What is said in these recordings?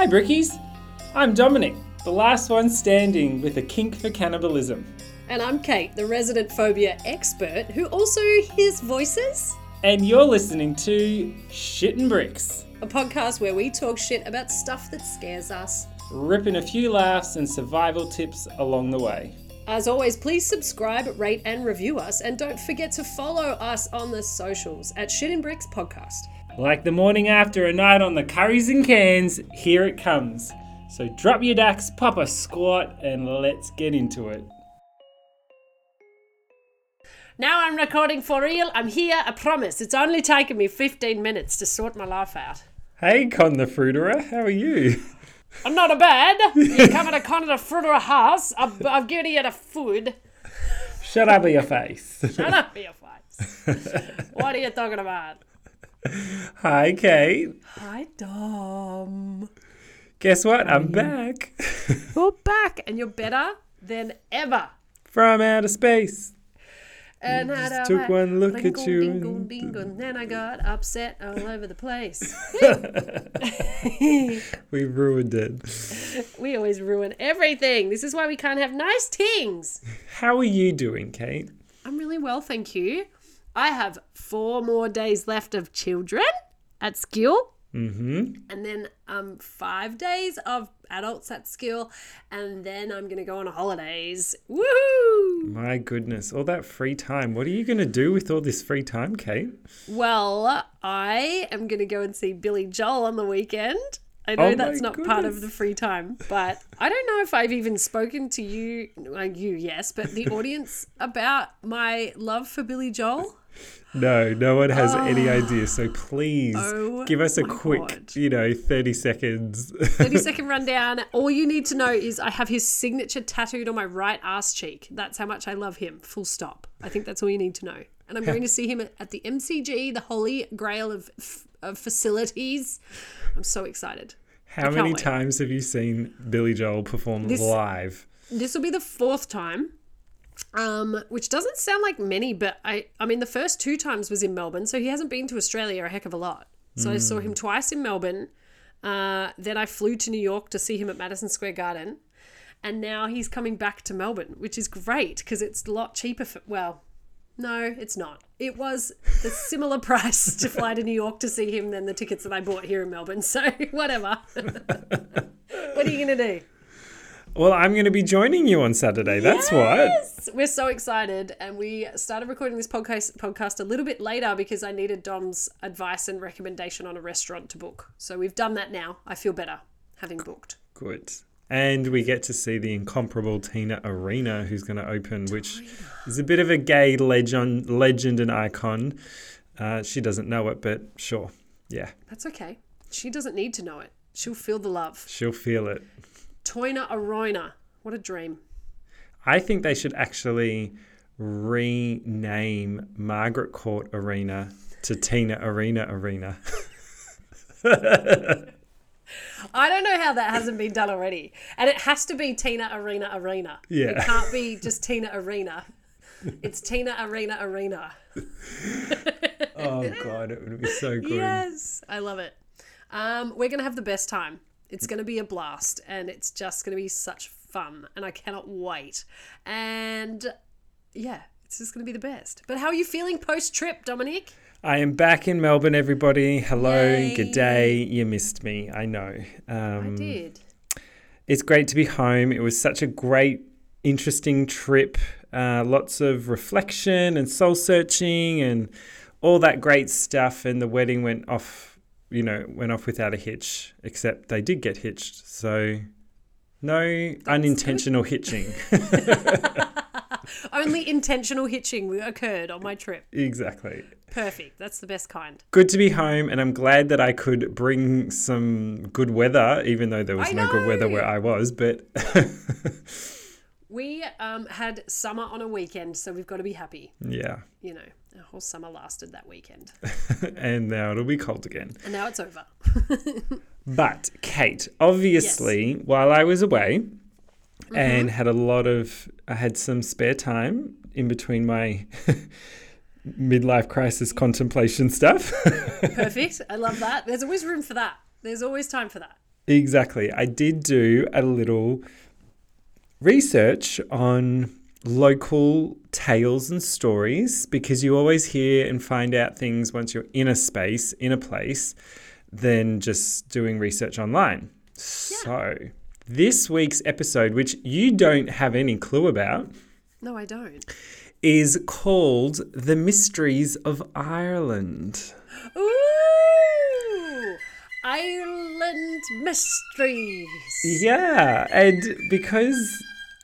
Hi Brickies, I'm Dominic, the last one standing with a kink for cannibalism. And I'm Kate, the resident phobia expert who also hears voices. And you're listening to Shit and Bricks, a podcast where we talk shit about stuff that scares us, ripping a few laughs and survival tips along the way. As always, please subscribe, rate and review us, and don't forget to follow us on the socials at Shit and Bricks Podcast. Like the morning after a night on the curries and cans, here it comes. So drop your dacks, pop a squat, and let's get into it. Now I'm recording for real. I'm here, I promise. It's only taken me 15 minutes to sort my life out. Hey, Con the Fruiterer, how are you? I'm not a bad. You come to Con the Fruiterer house. I'm giving you the food. Shut up with your face. Shut up with your face. What are you talking about? Hi, Kate. Hi, Dom. Guess what? I'm back. You're back, and you're better than ever. From outer space. And I just took one look at you. Dingle, then I got upset all over the place. We ruined it. We always ruin everything. This is why we can't have nice things. How are you doing, Kate? I'm really well, thank you. I have 4 more days left of children at school. Mm-hmm. And then 5 days of adults at school, and then I'm going to go on holidays. Woohoo! My goodness, all that free time. What are you going to do with all this free time, Kate? Well, I am going to go and see Billy Joel on the weekend. I know that's not part of the free time, but I don't know if I've even spoken to you, yes, but the audience about my love for Billy Joel. No, no one has any idea. So please give us a quick, 30 seconds. 30-second rundown. All you need to know is I have his signature tattooed on my right ass cheek. That's how much I love him. Full stop. I think that's all you need to know. And I'm going to see him at the MCG, the holy grail of facilities. I'm so excited. How many times have you seen Billy Joel perform live? This will be the 4th time. Which doesn't sound like many, but I mean, the first 2 times was in Melbourne, so he hasn't been to Australia a heck of a lot. So I saw him twice in Melbourne. Then I flew to New York to see him at Madison Square Garden. And now he's coming back to Melbourne, which is great because it's a lot cheaper. No, it's not. It was the similar price to fly to New York to see him than the tickets that I bought here in Melbourne. So whatever. What are you going to do? Well, I'm going to be joining you on Saturday. That's what. We're so excited. And we started recording this podcast a little bit later because I needed Dom's advice and recommendation on a restaurant to book. So we've done that now. I feel better having booked. Good. And we get to see the incomparable Tina Arena, who's going to open, which is a bit of a gay legend and icon. She doesn't know it, but sure. Yeah. That's okay. She doesn't need to know it. She'll feel the love. She'll feel it. Toina Arona. What a dream. I think they should actually rename Margaret Court Arena to Tina Arena. I don't know how that hasn't been done already. And it has to be Tina Arena. Yeah. It can't be just Tina Arena. It's Tina Arena. Oh, God. It would be so good. Yes. I love it. We're going to have the best time. It's going to be a blast and it's just going to be such fun and I cannot wait. And yeah, it's just going to be the best. But how are you feeling post-trip, Dominic? I am back in Melbourne, everybody. Hello, good day. You missed me, I know. I did. It's great to be home. It was such a great, interesting trip. Lots of reflection and soul-searching and all that great stuff, and the wedding went off without a hitch, except they did get hitched. So unintentional hitching. Only intentional hitching occurred on my trip. Exactly. Perfect. That's the best kind. Good to be home, and I'm glad that I could bring some good weather, even though there was no good weather where I was. But we had summer on a weekend, so we've got to be happy. Yeah. The whole summer lasted that weekend. And now it'll be cold again. And now it's over. But, Kate, obviously, while I was away and I had some spare time in between my midlife crisis contemplation stuff. Perfect. I love that. There's always room for that. There's always time for that. Exactly. I did do a little research on local tales and stories, because you always hear and find out things once you're in a space, in a place, than just doing research online. Yeah. So this week's episode, which you don't have any clue about. No, I don't. Is called The Mysteries of Ireland. Ooh! Ireland mysteries. Yeah, and because,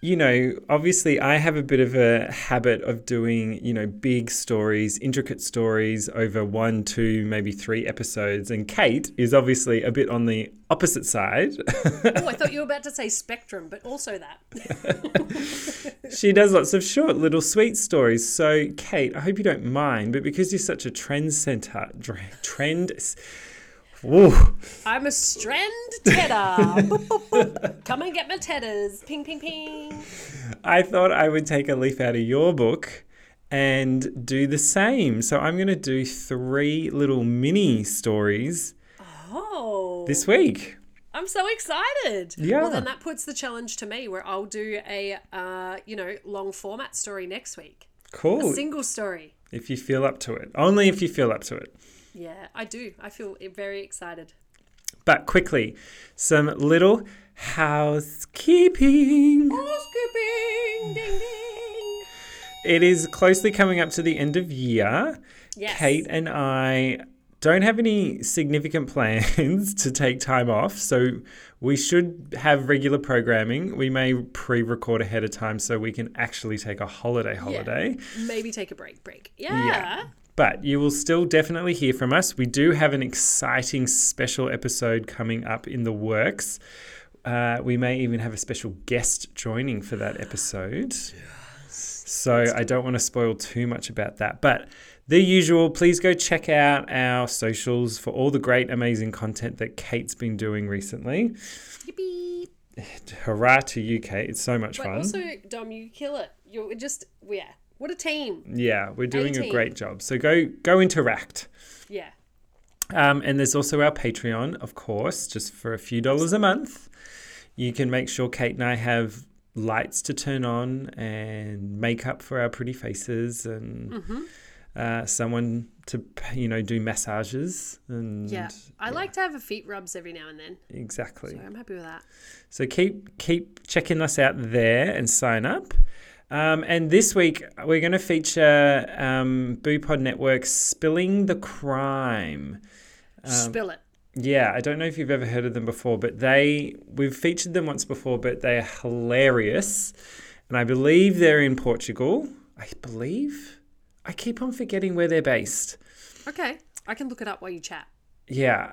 you know, obviously I have a bit of a habit of doing, you know, big stories, intricate stories over 1, 2, maybe 3 episodes, and Kate is obviously a bit on the opposite side. Oh, I thought you were about to say spectrum, but also that. She does lots of short little sweet stories. So, Kate, I hope you don't mind, but because you're such a trend... Ooh. I'm a strand tedder. Boop, boop, boop. Come and get my tedders. Ping, ping, ping. I thought I would take a leaf out of your book and do the same. So I'm going to do 3 little mini stories this week. I'm so excited. Yeah. Well, then that puts the challenge to me, where I'll do a, long format story next week. Cool. A single story. If you feel up to it. Only if you feel up to it. Yeah, I do. I feel very excited. But quickly, some little housekeeping. Housekeeping, ding, ding. It is closely coming up to the end of year. Yes. Kate and I don't have any significant plans to take time off, so we should have regular programming. We may pre-record ahead of time so we can actually take a holiday. Yeah. Maybe take a break. Yeah. But you will still definitely hear from us. We do have an exciting special episode coming up in the works. We may even have a special guest joining for that episode. Yes. So I don't want to spoil too much about that. But the usual, please go check out our socials for all the great, amazing content that Kate's been doing recently. Yippee. Hurrah to you, Kate. It's so much fun. But also, Dom, you kill it. You're just, yeah. What a team. Yeah, we're doing a great job. So go interact. Yeah. And there's also our Patreon, of course, just for a few dollars a month. You can make sure Kate and I have lights to turn on and makeup for our pretty faces and someone to, do massages. And yeah, I like to have a feet rubs every now and then. Exactly. So I'm happy with that. So keep checking us out there and sign up. And this week, we're going to feature BooPod Network's Spilling the Crime. Spill it. Yeah, I don't know if you've ever heard of them before, but we've featured them once before, but they are hilarious. And I believe they're in Portugal. I believe? I keep on forgetting where they're based. Okay, I can look it up while you chat. Yeah,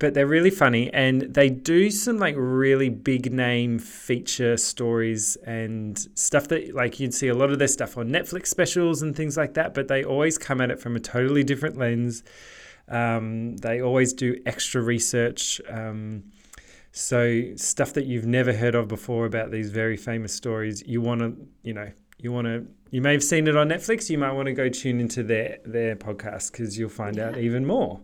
but they're really funny, and they do some really big name feature stories and stuff that you'd see a lot of their stuff on Netflix specials and things like that, but they always come at it from a totally different lens. They always do extra research. So stuff that you've never heard of before about these very famous stories, you may have seen it on Netflix. You might want to go tune into their podcast, because you'll find out even more.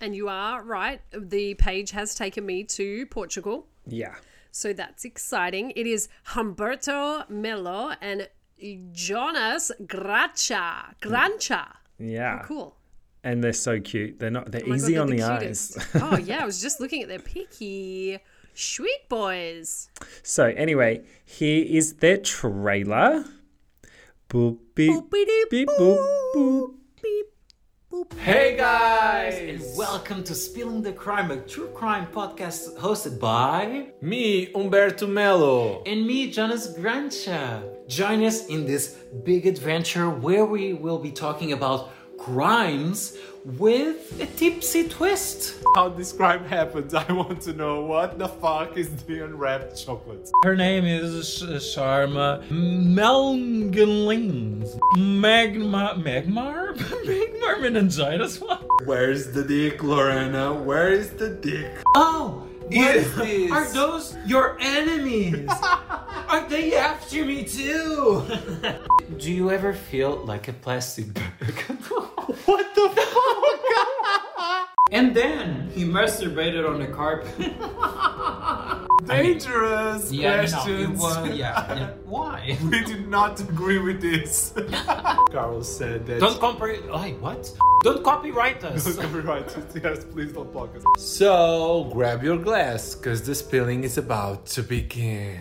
And you are right. The page has taken me to Portugal. Yeah. So that's exciting. It is Humberto Melo and Jonas Grancha. Yeah. Oh, cool. And they're so cute. They're easy on the eyes. Oh, yeah. I was just looking at their picky. Sweet boys. So anyway, here is their trailer. Boop, beep, boop, beep, boop, boop. Hey guys, and welcome to Spilling the Crime, a true crime podcast hosted by me, Humberto Melo, and me, Jonas Grancha. Join us in this big adventure where we will be talking about crimes with a tipsy twist. How this crime happened, I want to know. What the fuck is the unwrapped chocolate? Her name is Sharma Melgenlings. Megmar? Megmar meningitis? What? Where's the dick, Lorena? Where is the dick? Oh! What is this? Are those your enemies? Are they after me too? Do you ever feel like a plastic bag? What the fuck? And then he masturbated on the carpet. Dangerous questions. No, why? We did not agree with this. Carl said that. Don't copyright. Like, what? Don't copyright us. Don't copyright us. Yes, please don't block us. So grab your glass, cause the spilling is about to begin.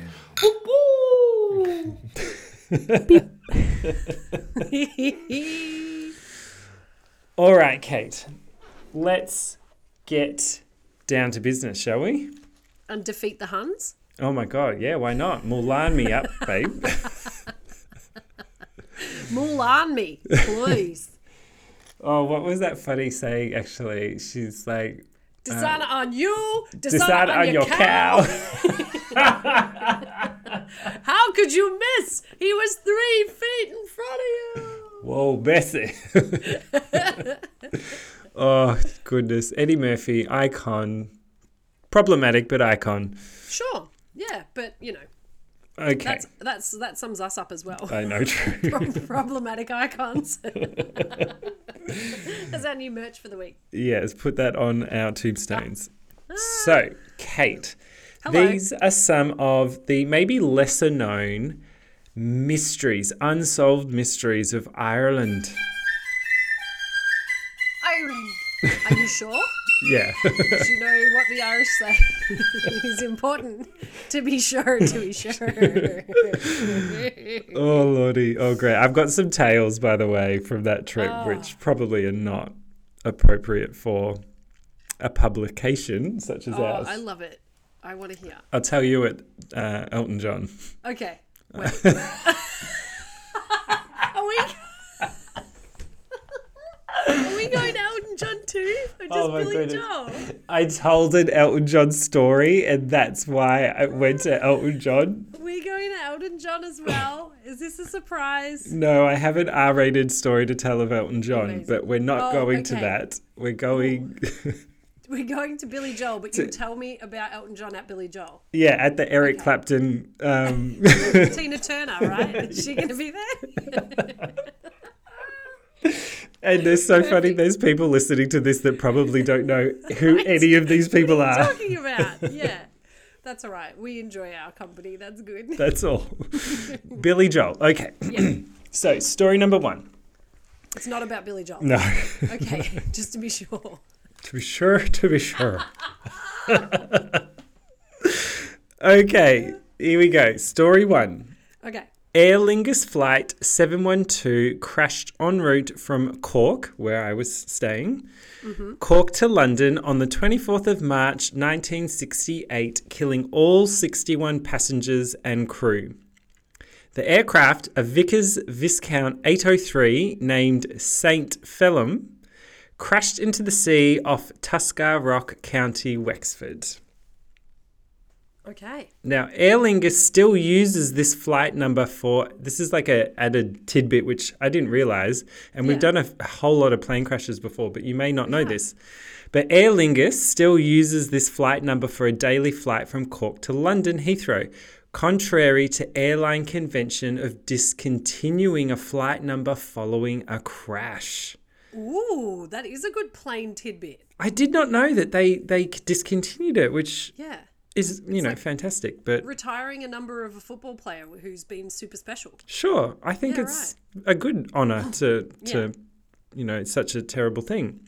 All right, Kate. Let's get down to business, shall we? And defeat the Huns? Oh my god, yeah, why not? Mulan me up, babe. Mulan me, please. Oh, what was that funny saying, actually? She's like... Dishonor on you, dishonor on your cow. How could you miss? He was 3 feet in front of you. Whoa, Bessie. Oh, goodness. Eddie Murphy, icon. Problematic, but icon. Sure. Yeah, but, you know. Okay. That sums us up as well. I know, true. Problematic icons. That's our new merch for the week. Yeah, let's put that on our tombstones. Ah. So, Kate, hello. These are some of the maybe lesser known mysteries, unsolved mysteries of Ireland. Are you sure? Yeah. Because you know what the Irish say. It's important to be sure, to be sure. Oh, lordy. Oh, great. I've got some tales, by the way, from that trip, which probably are not appropriate for a publication such as ours. I love it. I want to hear. I'll tell you at Elton John. Okay. Wait. Are we going to Elton John too? Or just Billy Joel? I told an Elton John story, and that's why I went to Elton John. Are we going to Elton John as well? Is this a surprise? No, I have an R-rated story to tell of Elton John, amazing. But we're not going to that. We're going... We're going to Billy Joel, but you tell me about Elton John at Billy Joel. Yeah, at the Eric Clapton... Tina Turner, right? Is she going to be there? And they're so funny. There's people listening to this that probably don't know who any of these people are. What are you talking about? Yeah. That's all right. We enjoy our company. That's good. That's all. Billy Joel. Okay. Yeah. So, story number one. It's not about Billy Joel. No. Okay. No. Just to be sure. To be sure. To be sure. Okay. Here we go. Story one. Okay. Aer Lingus Flight 712 crashed en route from Cork, where I was staying, Cork to London on the 24th of March 1968, killing all 61 passengers and crew. The aircraft, a Vickers Viscount 803 named St. Phelim, crashed into the sea off Tuskar Rock, County Wexford. Okay. Now, Aer Lingus still uses this flight number for, this is like an added tidbit, which I didn't realize, and we've done a whole lot of plane crashes before, but you may not know this. But Aer Lingus still uses this flight number for a daily flight from Cork to London Heathrow, contrary to airline convention of discontinuing a flight number following a crash. Ooh, that is a good plane tidbit. I did not know that they discontinued it, which... Yeah. Is, you know, like fantastic, but... Retiring a number of a football player who's been super special. Sure. I think it's a good honour to you know, it's such a terrible thing.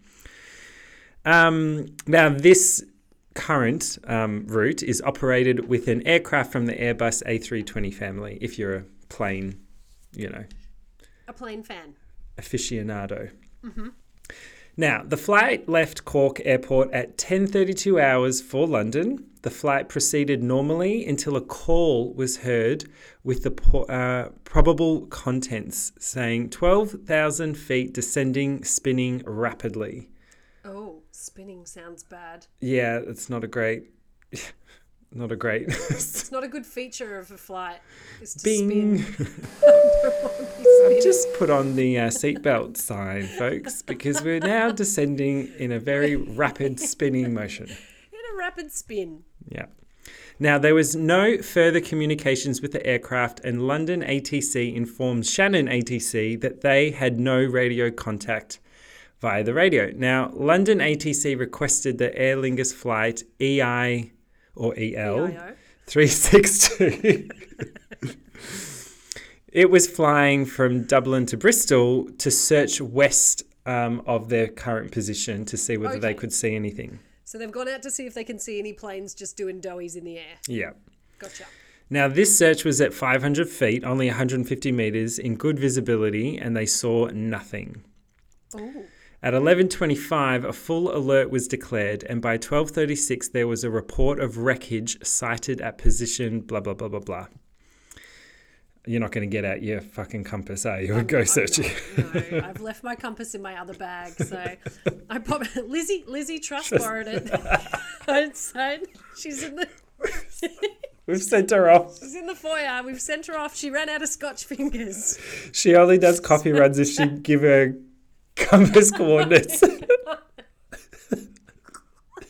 Now, this current route is operated with an aircraft from the Airbus A320 family, if you're a plane, you know... A plane fan. Aficionado. Mm-hmm. Now, the flight left Cork Airport at 10:32 hours for London. The flight proceeded normally until a call was heard with the probable contents saying 12,000 feet descending, spinning rapidly. Oh, spinning sounds bad. Yeah, it's not a great... Not a great... It's not a good feature of a flight. It's to Bing. Spin. I've just put on the seatbelt sign, folks, because we're now descending in a very rapid spinning motion. In a rapid spin. Yeah. Now, there was no further communications with the aircraft, and London ATC informed Shannon ATC that they had no radio contact via the radio. Now, London ATC requested that Aer Lingus flight EI or EL 362. It was flying from Dublin to Bristol to search west of their current position to see whether they could see anything. So they've gone out to see if they can see any planes just doing doughies in the air. Yeah. Gotcha. Now, this search was at 500 feet, only 150 metres, in good visibility, and they saw nothing. Ooh. At 11:25, a full alert was declared, and by 12:36, there was a report of wreckage sighted at position blah, blah, blah, blah, blah. You're not going to get out your fucking compass, are you? Go searching. No, I've left my compass in my other bag, so I probably... Lizzie Truss borrowed it. She's in the... We've sent her off. She's in the foyer. We've sent her off. She ran out of Scotch fingers. She only does coffee runs if she give her compass coordinates.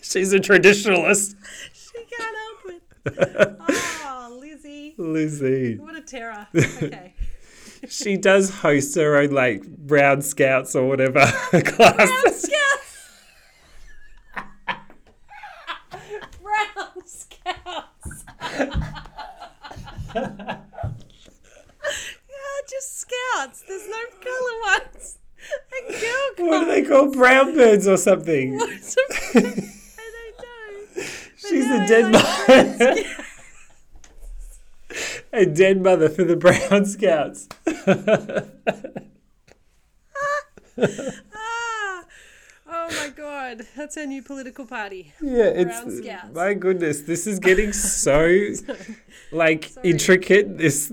She's a traditionalist. She can't help it. Oh, Lizzie. Lizzie. What a terror. Okay. She does host her own, like, round scouts or whatever class. Round scouts. Yeah, just scouts. There's no colour ones. And girl guides. What do they call brown birds or something? I don't know. She's a dead mother. A dead mother for the brown scouts. Oh my God, that's our new political party. Yeah, Brown Scouts. My goodness, this is getting so intricate. This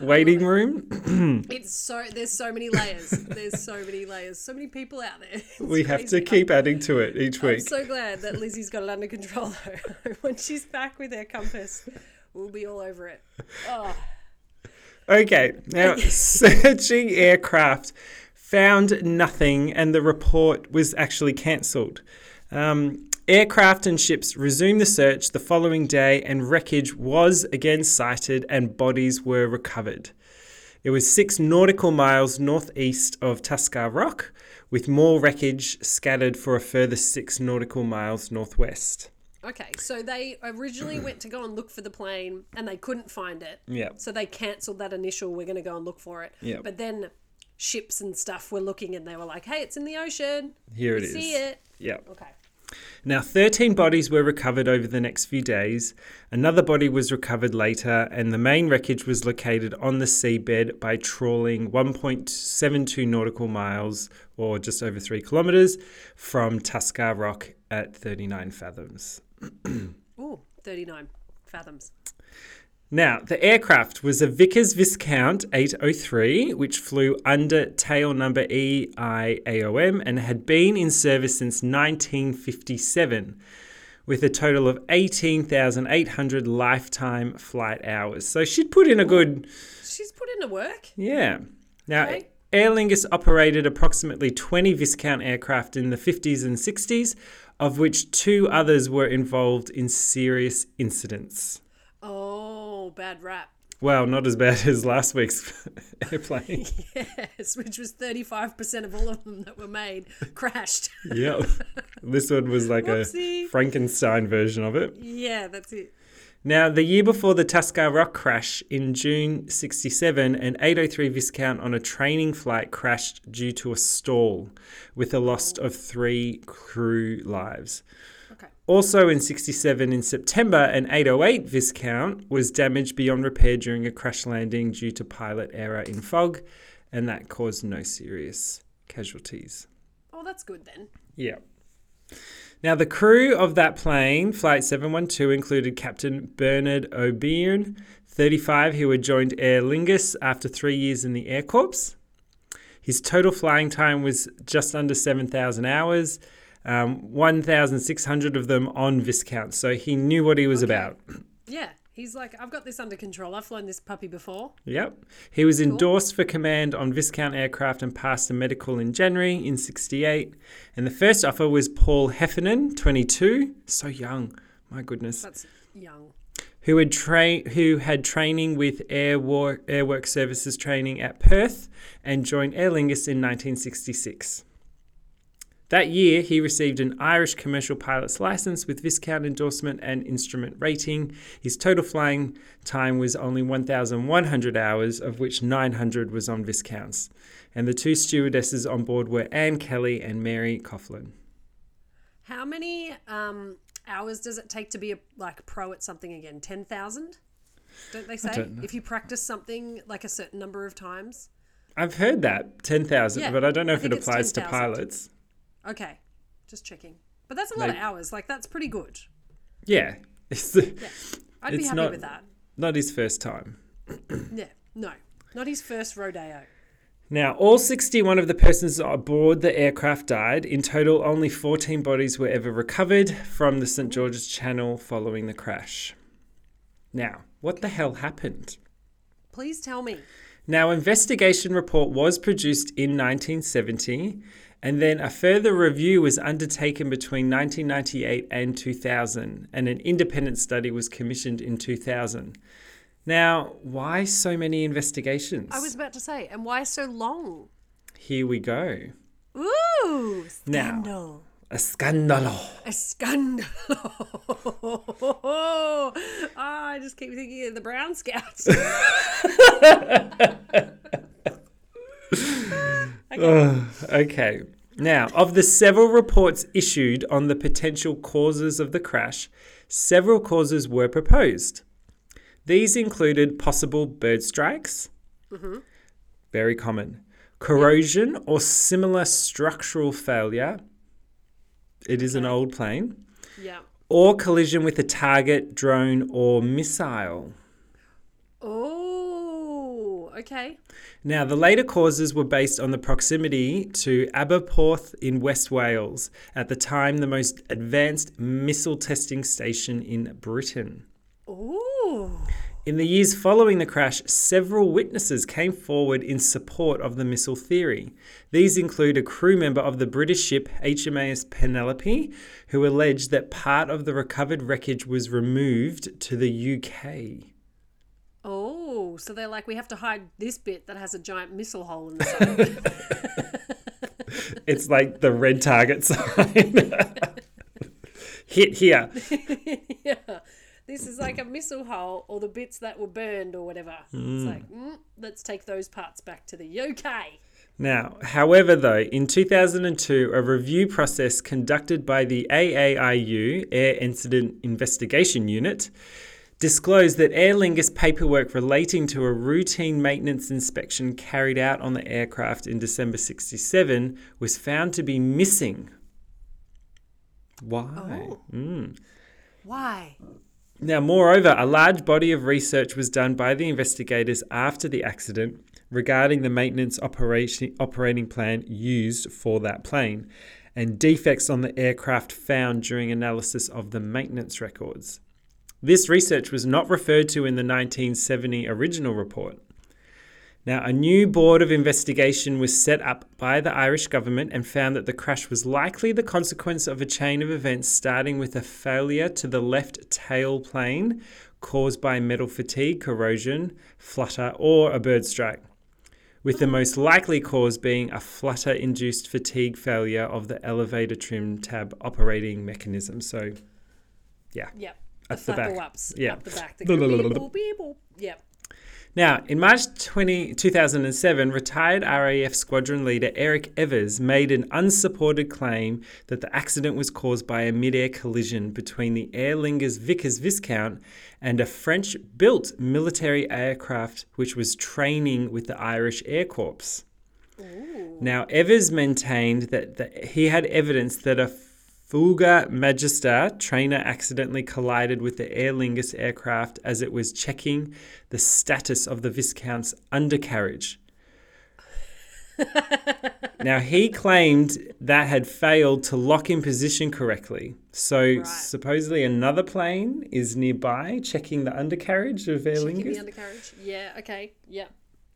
waiting room. It's so there's so many layers. There's so many layers. So many people out there. It's we have crazy. To keep adding to it each week. I'm so glad that Lizzie's got it under control though. When she's back with her compass, we'll be all over it. Oh. Okay, now searching aircraft. Found nothing, and the report was actually cancelled. Aircraft and ships resumed the search the following day, and wreckage was again sighted and bodies were recovered. It was 6 nautical miles northeast of Tuskar Rock, with more wreckage scattered for a further 6 nautical miles northwest. Okay, so they originally went to go and look for the plane, and they couldn't find it. Yeah. So they cancelled that initial, we're going to go and look for it. Yeah. But then... ships and stuff were looking and they were like, hey, it's in the ocean. Here it is. See it. Yeah. Okay. Now, 13 bodies were recovered over the next few days. Another body was recovered later, and the main wreckage was located on the seabed by trawling 1.72 nautical miles, or just over 3 kilometres, from Tuskar Rock at 39 fathoms. Ooh, 39 fathoms. Now, the aircraft was a Vickers Viscount 803, which flew under tail number EIAOM and had been in service since 1957, with a total of 18,800 lifetime flight hours. So she'd put in a good... She's put in the work. Yeah. Now, okay. Aer Lingus operated approximately 20 Viscount aircraft in the 50s and 60s, of which 2 others were involved in serious incidents. Oh, bad rap. Well, not as bad as last week's airplane. Yes, which was 35% of all of them that were made crashed. Yep. This one was like Whoopsie. A Frankenstein version of it. Yeah, that's it. Now, the year before the Tuskar Rock crash in June 1967, an 803 Viscount on a training flight crashed due to a stall with a loss of 3 crew lives. Also in 1967, in September, an 808 Viscount was damaged beyond repair during a crash landing due to pilot error in fog, and that caused no serious casualties. Oh, that's good then. Yeah. Now, the crew of that plane, Flight 712, included Captain Bernard O'Byrne, 35, who had joined Aer Lingus after 3 years in the Air Corps. His total flying time was just under 7,000 hours. 1,600 of them on Viscount, so he knew what he was about. Yeah, he's like, I've got this under control. I've flown this puppy before. Yep. He was endorsed for command on Viscount aircraft and passed a medical in January in 1968. And the first offer was Paul Heffernan, 22, so young. My goodness. That's young. Who had training with Airwork Services training at Perth and joined Aer Lingus in 1966. That year, he received an Irish commercial pilot's license with Viscount endorsement and instrument rating. His total flying time was only 1,100 hours, of which 900 was on Viscounts. And the two stewardesses on board were Anne Kelly and Mary Coughlin. How many hours does it take to be a pro at something again? 10,000? Don't they say? If you practice something like a certain number of times? I've heard that, 10,000, yeah, but I don't know if it applies to pilots. Okay, just checking. But that's a lot of hours. That's pretty good. Yeah. I'd be happy with that. Not his first time. Yeah, no. Not his first rodeo. Now, all 61 of the persons aboard the aircraft died. In total, only 14 bodies were ever recovered from the St. George's Channel following the crash. Now, what the hell happened? Please tell me. Now, investigation report was produced in 1970, and then a further review was undertaken between 1998 and 2000, and an independent study was commissioned in 2000. Now, why so many investigations? I was about to say, and why so long? Here we go. Ooh, scandal. Now, a scandalo. A scandalo. Oh, I just keep thinking of the Brown Scouts. Okay. Now, of the several reports issued on the potential causes of the crash, several causes were proposed. These included possible bird strikes, very common, corrosion or similar structural failure. It is an old plane. Yeah. Or collision with a target, drone or missile. Oh, okay. Now, the later causes were based on the proximity to Aberporth in West Wales, at the time the most advanced missile testing station in Britain. Ooh. In the years following the crash, several witnesses came forward in support of the missile theory. These include a crew member of the British ship HMAS Penelope, who alleged that part of the recovered wreckage was removed to the UK. Oh, so they're like, we have to hide this bit that has a giant missile hole in the side. It's like the red target sign. Hit here. Yeah. This is like a missile hole or the bits that were burned or whatever. It's like, let's take those parts back to the UK. Now, however, though, in 2002, a review process conducted by the AAIU, Air Incident Investigation Unit, disclosed that Aer Lingus paperwork relating to a routine maintenance inspection carried out on the aircraft in December 1967 was found to be missing. Why? Oh. Why? Now, moreover, a large body of research was done by the investigators after the accident regarding the maintenance operating plan used for that plane and defects on the aircraft found during analysis of the maintenance records. This research was not referred to in the 1970 original report. Now, a new board of investigation was set up by the Irish government and found that the crash was likely the consequence of a chain of events starting with a failure to the left tail plane caused by metal fatigue, corrosion, flutter, or a bird strike, with the most likely cause being a flutter-induced fatigue failure of the elevator trim tab operating mechanism. So, yeah. Yep. Up the back. The beep, beep, beep. Yep. Now, in March 2007, retired RAF squadron leader Eric Evers made an unsupported claim that the accident was caused by a mid-air collision between the Aer Lingus Vickers Viscount and a French-built military aircraft which was training with the Irish Air Corps. Ooh. Now, Evers maintained that he had evidence that a Fuga Magister trainer accidentally collided with the Aer Lingus aircraft as it was checking the status of the Viscount's undercarriage. Now, he claimed that had failed to lock in position correctly. So supposedly another plane is nearby checking the undercarriage of Aer Lingus. Checking the undercarriage. Yeah, okay, yeah.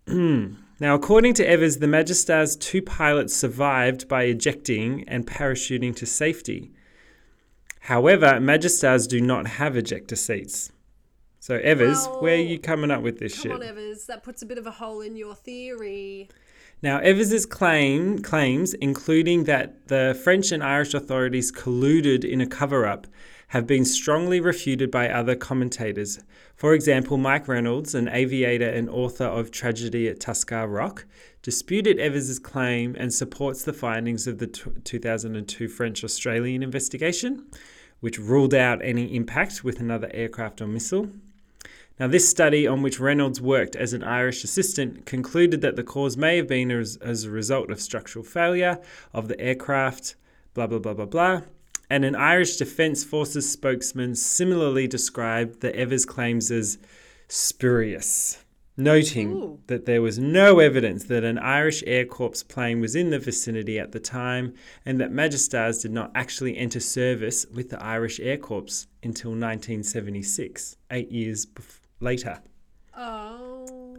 Now, according to Evers, the Magistar's two pilots survived by ejecting and parachuting to safety. However, Magistars do not have ejector seats. So, Evers, where are you coming up with this shit? Come on, Evers. That puts a bit of a hole in your theory. Now, Evans's claims, including that the French and Irish authorities colluded in a cover-up, have been strongly refuted by other commentators. For example, Mike Reynolds, an aviator and author of Tragedy at Tuskar Rock, disputed Evans's claim and supports the findings of the 2002 French-Australian investigation, which ruled out any impact with another aircraft or missile. Now, this study, on which Reynolds worked as an Irish assistant, concluded that the cause may have been as a result of structural failure of the aircraft, blah, blah, blah, blah, blah. And an Irish Defence Forces spokesman similarly described the Evers claims as spurious, noting that there was no evidence that an Irish Air Corps plane was in the vicinity at the time and that Magistars did not actually enter service with the Irish Air Corps until 1976, 8 years later. Oh.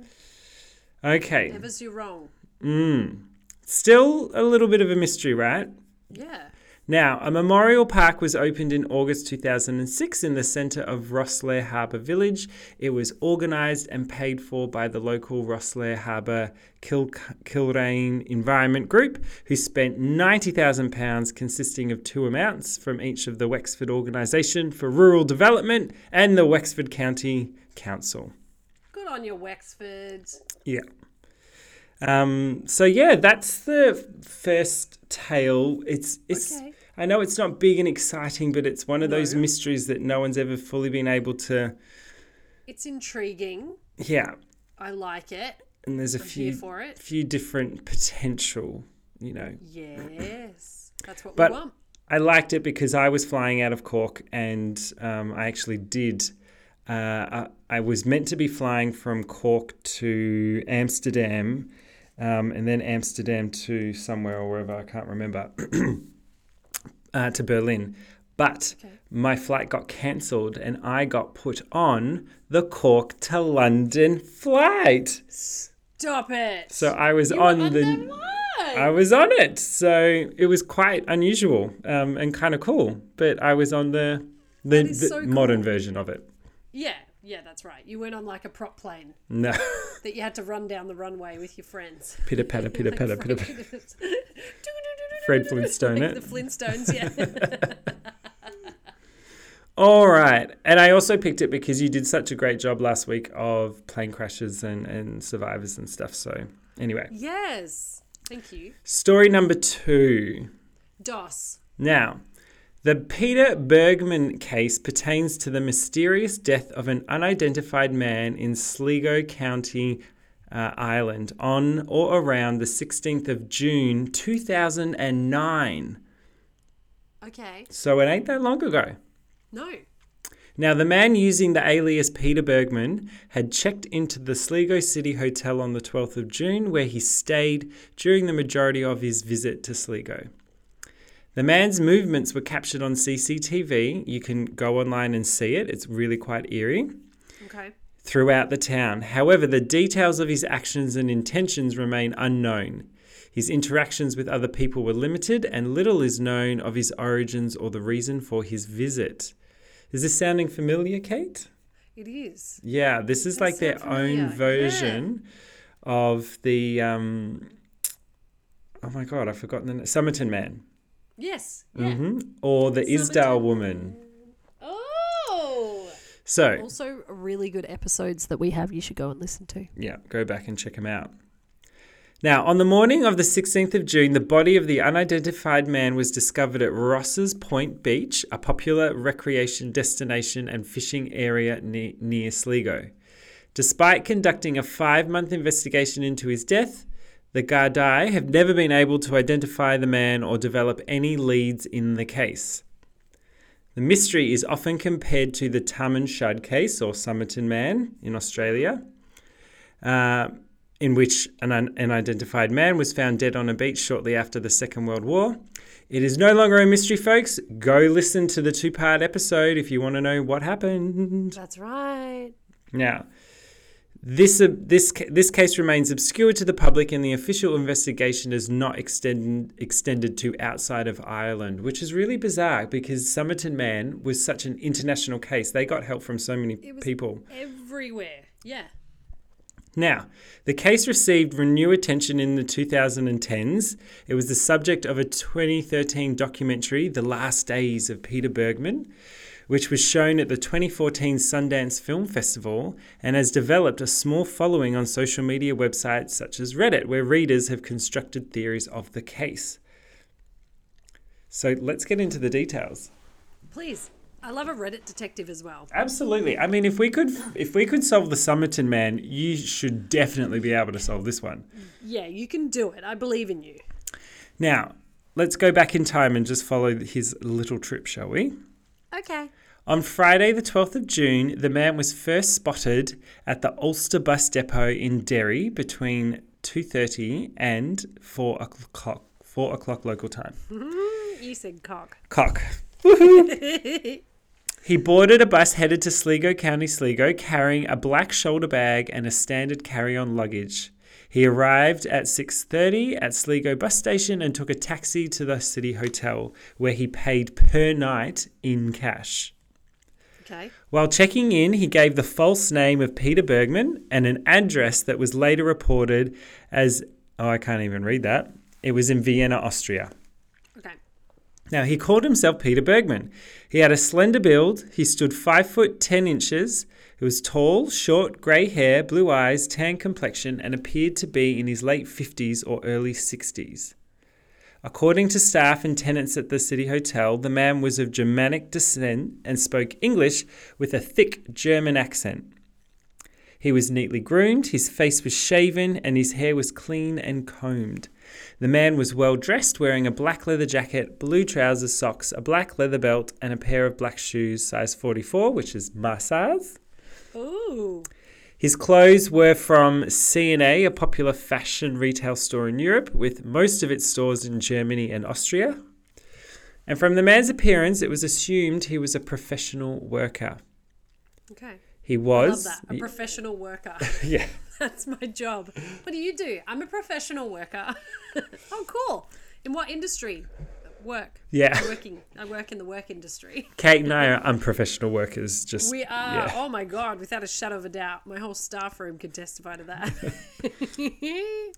Okay. Evers, you're wrong. Still a little bit of a mystery, right? Yeah. Now, a memorial park was opened in August 2006 in the centre of Rosslare Harbour village. It was organised and paid for by the local Rosslare Harbour Kilrain Environment Group, who spent £90,000 consisting of two amounts from each of the Wexford Organisation for Rural Development and the Wexford County Council. Good on you, Wexford. Yeah. That's the first tale. It's okay. I know it's not big and exciting, but it's one of those mysteries that no one's ever fully been able to. It's intriguing. Yeah. I like it. And there's a few different potential, you know. Yes. That's what we want. I liked it because I was flying out of Cork and I actually did. I was meant to be flying from Cork to Amsterdam. And then Amsterdam to somewhere or wherever, I can't remember, to Berlin. But my flight got cancelled and I got put on the Cork to London flight. Stop it. So I was I was on it. So it was quite unusual and kind of cool. But I was on the modern version of it. Yeah. Yeah, that's right. You weren't on like a prop plane. No. That you had to run down the runway with your friends. Pitter patter, pitter patter, pitter patter. Fred Flintstone it. The Flintstones, yeah. All right. And I also picked it because you did such a great job last week of plane crashes and survivors and stuff. So anyway. Yes. Thank you. Story number 2. DOS. Now. The Peter Bergman case pertains to the mysterious death of an unidentified man in Sligo County, Ireland, on or around the 16th of June 2009. Okay. So it ain't that long ago. No. Now, the man using the alias Peter Bergman had checked into the Sligo City Hotel on the 12th of June, where he stayed during the majority of his visit to Sligo. The man's movements were captured on CCTV. You can go online and see it. It's really quite eerie. Okay. Throughout the town. However, the details of his actions and intentions remain unknown. His interactions with other people were limited and little is known of his origins or the reason for his visit. Is this sounding familiar, Kate? It is. Yeah, this is like their own version of the, oh my God, I've forgotten the name. Somerton Man. Yes. Yeah. Mm-hmm. Or the Isdal Woman. Oh. So. Also really good episodes that we have you should go and listen to. Yeah, go back and check them out. Now, on the morning of the 16th of June, the body of the unidentified man was discovered at Ross's Point Beach, a popular recreation destination and fishing area near Sligo. Despite conducting a 5-month investigation into his death, the Gardaí have never been able to identify the man or develop any leads in the case. The mystery is often compared to the Taman Shud case or Somerton Man in Australia, in which an unidentified man was found dead on a beach shortly after the Second World War. It is no longer a mystery, folks. Go listen to the 2-part episode if you want to know what happened. That's right. Now, This case remains obscure to the public and the official investigation is not extended to outside of Ireland, which is really bizarre because Somerton Man was such an international case. They got help from so many people. Everywhere, yeah. Now, the case received renewed attention in the 2010s. It was the subject of a 2013 documentary, The Last Days of Peter Bergman, which was shown at the 2014 Sundance Film Festival and has developed a small following on social media websites such as Reddit, where readers have constructed theories of the case. So let's get into the details. Please. I love a Reddit detective as well. Absolutely. I mean, if we could solve the Somerton Man, you should definitely be able to solve this one. Yeah, you can do it. I believe in you. Now, let's go back in time and just follow his little trip, shall we? Okay. On Friday, the 12th of June, the man was first spotted at the Ulster bus depot in Derry between 2:30 and 4 o'clock local time. You said cock. Cock. Woohoo! He boarded a bus headed to Sligo County, Sligo, carrying a black shoulder bag and a standard carry-on luggage. He arrived at 6:30 at Sligo bus station and took a taxi to the City Hotel, where he paid per night in cash. Okay. While checking in, he gave the false name of Peter Bergman and an address that was later reported as, oh, I can't even read that. It was in Vienna, Austria. Okay. Now, he called himself Peter Bergman. He had a slender build. He stood 5'10". He was tall, short, grey hair, blue eyes, tan complexion, and appeared to be in his late 50s or early 60s. According to staff and tenants at the City Hotel, the man was of Germanic descent and spoke English with a thick German accent. He was neatly groomed, his face was shaven, and his hair was clean and combed. The man was well dressed, wearing a black leather jacket, blue trousers, socks, a black leather belt, and a pair of black shoes, size 44, which is my size. Ooh. His clothes were from C&A, a popular fashion retail store in Europe, with most of its stores in Germany and Austria. And from the man's appearance, it was assumed he was a professional worker. Okay. He was. I love that. A professional worker. Yeah. That's my job. What do you do? I'm a professional worker. Oh, cool. In what industry? Work. Yeah. I work in the work industry. Kate and I are unprofessional workers. We are. Yeah. Oh, my God. Without a shadow of a doubt. My whole staff room could testify to that.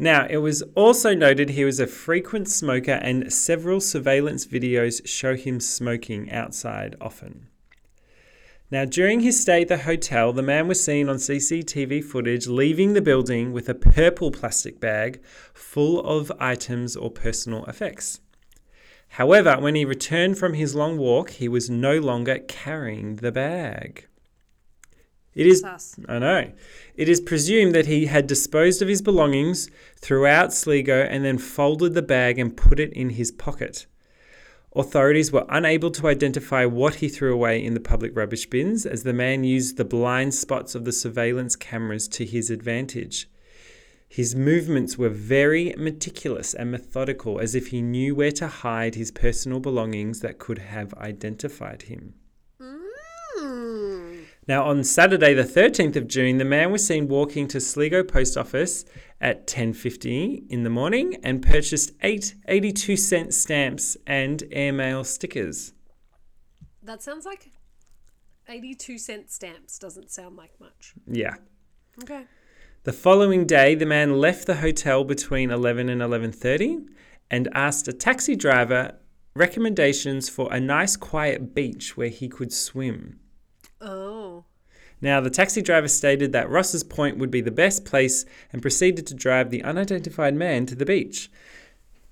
Now, it was also noted he was a frequent smoker and several surveillance videos show him smoking outside often. Now, during his stay at the hotel, the man was seen on CCTV footage leaving the building with a purple plastic bag full of items or personal effects. However, when he returned from his long walk, he was no longer carrying the bag. It is presumed that he had disposed of his belongings throughout Sligo and then folded the bag and put it in his pocket. Authorities were unable to identify what he threw away in the public rubbish bins, as the man used the blind spots of the surveillance cameras to his advantage. His movements were very meticulous and methodical, as if he knew where to hide his personal belongings that could have identified him. Mm. Now, on Saturday the 13th of June, the man was seen walking to Sligo Post Office at 10:50 in the morning and purchased 8 82-cent stamps and airmail stickers. That sounds like 82-cent stamps. Doesn't sound like much. Yeah. Okay. The following day, the man left the hotel between 11 and 11:30 and asked a taxi driver recommendations for a nice quiet beach where he could swim. Oh. Now, the taxi driver stated that Ross's Point would be the best place and proceeded to drive the unidentified man to the beach.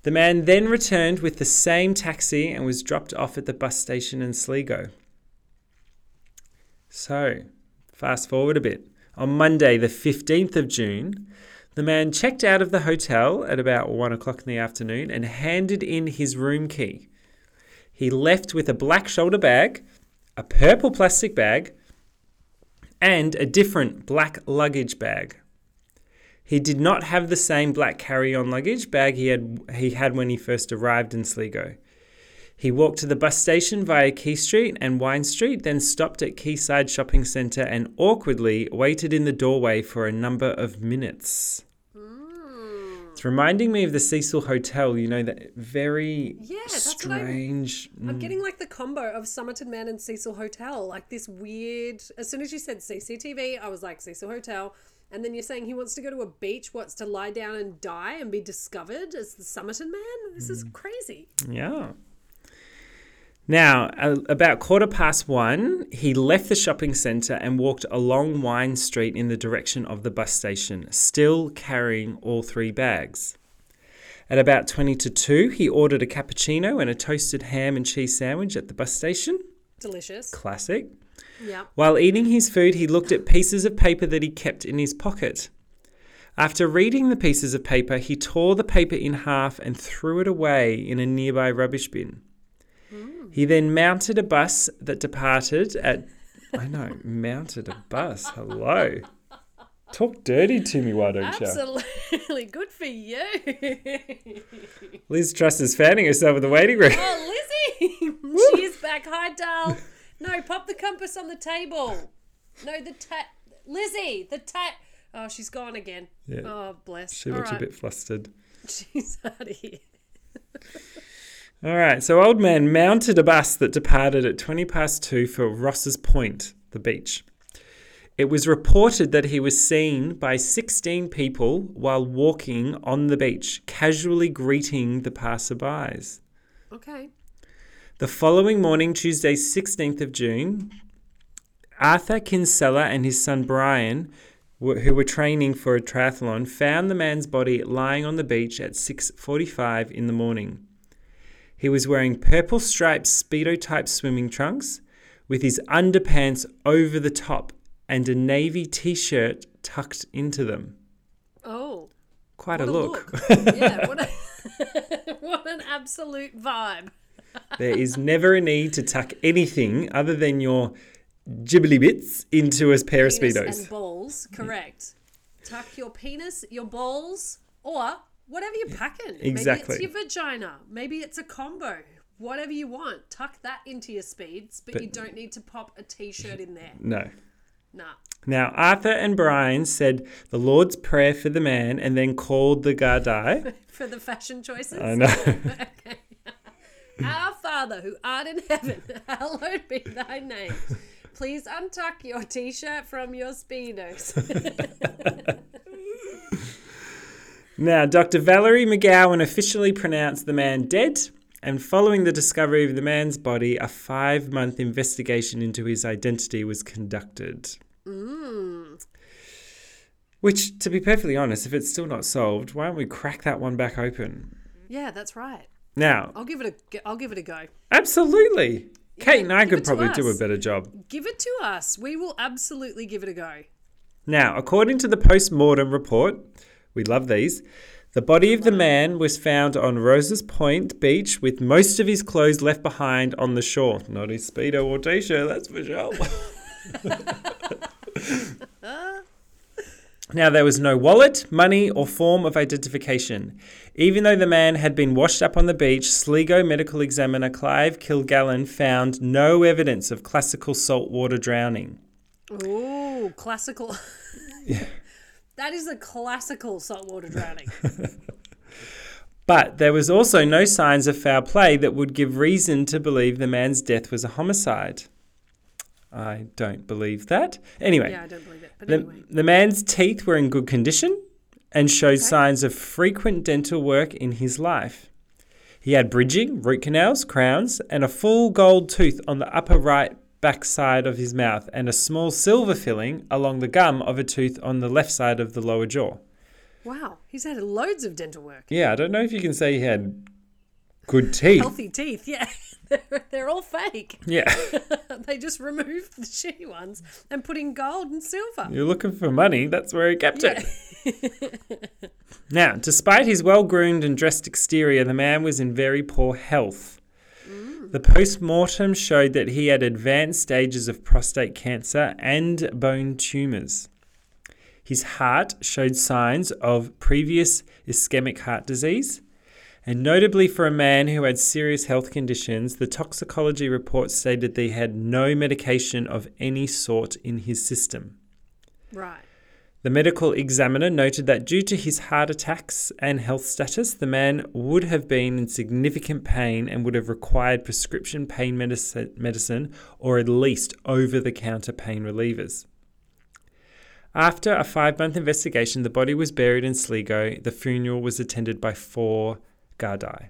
The man then returned with the same taxi and was dropped off at the bus station in Sligo. So, fast forward a bit. On Monday, the 15th of June, the man checked out of the hotel at about 1 o'clock in the afternoon and handed in his room key. He left with a black shoulder bag, a purple plastic bag, and a different black luggage bag. He did not have the same black carry-on luggage bag he had when he first arrived in Sligo. He walked to the bus station via Quay Street and Wine Street, then stopped at Quayside Shopping Centre and awkwardly waited in the doorway for a number of minutes. Mm. It's reminding me of the Cecil Hotel, you know, that very strange... I'm getting like the combo of Somerton Man and Cecil Hotel, like this weird... As soon as you said CCTV, I was like, Cecil Hotel... And then you're saying he wants to go to a beach, wants to lie down and die and be discovered as the Somerton Man? This is crazy. Yeah. Now, about 1:15, he left the shopping centre and walked along Wine Street in the direction of the bus station, still carrying all three bags. At about 1:40, he ordered a cappuccino and a toasted ham and cheese sandwich at the bus station. Delicious. Classic. Yeah. While eating his food, he looked at pieces of paper that he kept in his pocket. After reading the pieces of paper, he tore the paper in half and threw it away in a nearby rubbish bin. He then mounted a bus that departed at... I know, mounted a bus. Hello. Talk dirty to me, why don't you? Absolutely. Good for you. Liz Truss is fanning herself in the waiting room. Oh, Lizzie. She's back. Hi, doll. No, pop the compass on the table. No, the tat. Lizzie, the tat. Oh, she's gone again. Yeah. Oh, bless. She looks a bit flustered. She's out of here. All right, so old man mounted a bus that departed at 2:20 for Ross's Point, the beach. It was reported that he was seen by 16 people while walking on the beach, casually greeting the passerbys. Okay. The following morning, Tuesday, 16th of June, Arthur Kinsella and his son Brian, who were training for a triathlon, found the man's body lying on the beach at 6:45 in the morning. He was wearing purple striped Speedo-type swimming trunks with his underpants over the top and a navy T-shirt tucked into them. Oh. Quite a look. Yeah, what an absolute vibe. There is never a need to tuck anything other than your jibbly bits into a pair of Speedos. And balls, correct. Tuck your penis, your balls, or... whatever you're packing. Exactly. Maybe it's your vagina. Maybe it's a combo. Whatever you want. Tuck that into your Speeds, but you don't need to pop a T-shirt in there. No. Nah. Now, Arthur and Brian said the Lord's Prayer for the man and then called the Gardai. For the fashion choices? I know. Okay. Our Father who art in heaven, hallowed be thy name. Please untuck your T-shirt from your Speedos. Now, Dr. Valerie McGowan officially pronounced the man dead, and following the discovery of the man's body, a 5-month investigation into his identity was conducted. Which, to be perfectly honest, if it's still not solved, why don't we crack that one back open? Yeah, that's right. Now, I'll give it a go. Absolutely. Yeah, Kate and I could probably do a better job. Give it to us. We will absolutely give it a go. Now, according to the post-mortem report... we love these. The body of the man was found on Rose's Point Beach with most of his clothes left behind on the shore. Not his Speedo or T-shirt, that's for sure. Now, there was no wallet, money, or form of identification. Even though the man had been washed up on the beach, Sligo medical examiner Clive Kilcullen found no evidence of classical saltwater drowning. Ooh, classical. Yeah. That is a classical saltwater drowning. But there was also no signs of foul play that would give reason to believe the man's death was a homicide. I don't believe that. Anyway. Yeah, I don't believe it. But anyway. The man's teeth were in good condition and showed signs of frequent dental work in his life. He had bridging, root canals, crowns, and a full gold tooth on the upper right backside of his mouth and a small silver filling along the gum of a tooth on the left side of the lower jaw. Wow, he's had loads of dental work. Yeah, I don't know if you can say he had good teeth. Healthy teeth, yeah. They're all fake. Yeah. They just removed the shitty ones and put in gold and silver. You're looking for money, that's where he kept it. Now, despite his well-groomed and dressed exterior, the man was in very poor health. The post-mortem showed that he had advanced stages of prostate cancer and bone tumours. His heart showed signs of previous ischemic heart disease. And notably for a man who had serious health conditions, the toxicology report stated that he had no medication of any sort in his system. Right. The medical examiner noted that due to his heart attacks and health status, the man would have been in significant pain and would have required prescription pain medicine or at least over-the-counter pain relievers. After a 5-month investigation, the body was buried in Sligo. The funeral was attended by 4 Gardai.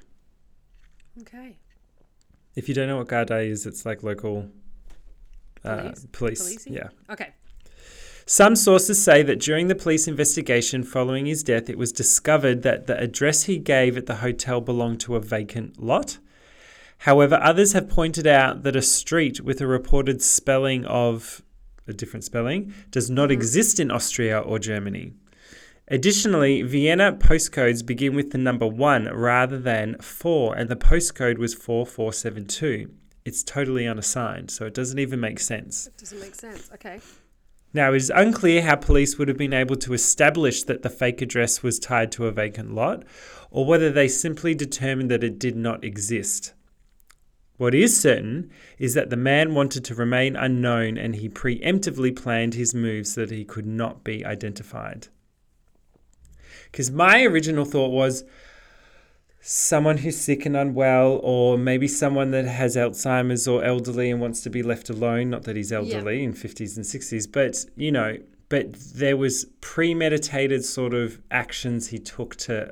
Okay. If you don't know what Gardai is, it's like local police. Yeah. Okay. Some sources say that during the police investigation following his death, it was discovered that the address he gave at the hotel belonged to a vacant lot. However, others have pointed out that a street with a reported spelling of a different spelling does not exist in Austria or Germany. Additionally, Vienna postcodes begin with the number 1 rather than 4, and the postcode was 4472. It's totally unassigned, so it doesn't even make sense. It doesn't make sense. Okay. Now, it is unclear how police would have been able to establish that the fake address was tied to a vacant lot, or whether they simply determined that it did not exist. What is certain is that the man wanted to remain unknown, and he preemptively planned his moves so that he could not be identified. Because my original thought was someone who's sick and unwell, or maybe someone that has Alzheimer's or elderly and wants to be left alone. Not that he's elderly in 50s and 60s, but, you know, but there was premeditated sort of actions he took to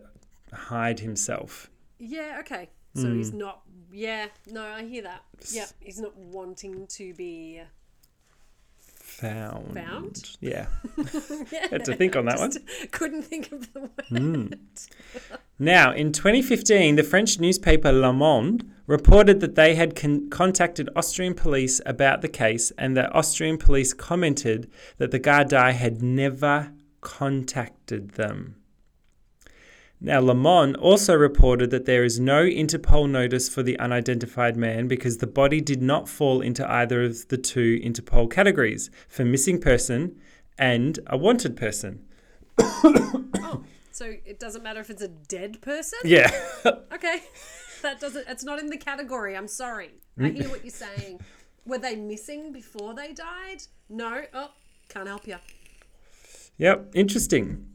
hide himself. Yeah, okay. So he's not, I hear that. Yeah, he's not wanting to be found? Yeah. I had to think on that one. Couldn't think of the word. Now, in 2015, the French newspaper Le Monde reported that they had contacted Austrian police about the case, and that Austrian police commented that the Gardai had never contacted them. Now, Le Monde also reported that there is no Interpol notice for the unidentified man because the body did not fall into either of the two Interpol categories for missing person and a wanted person. Oh, so it doesn't matter if it's a dead person? Yeah. Okay. It's not in the category. I'm sorry. I hear what you're saying. Were they missing before they died? No. Oh, can't help you. Yep. Interesting.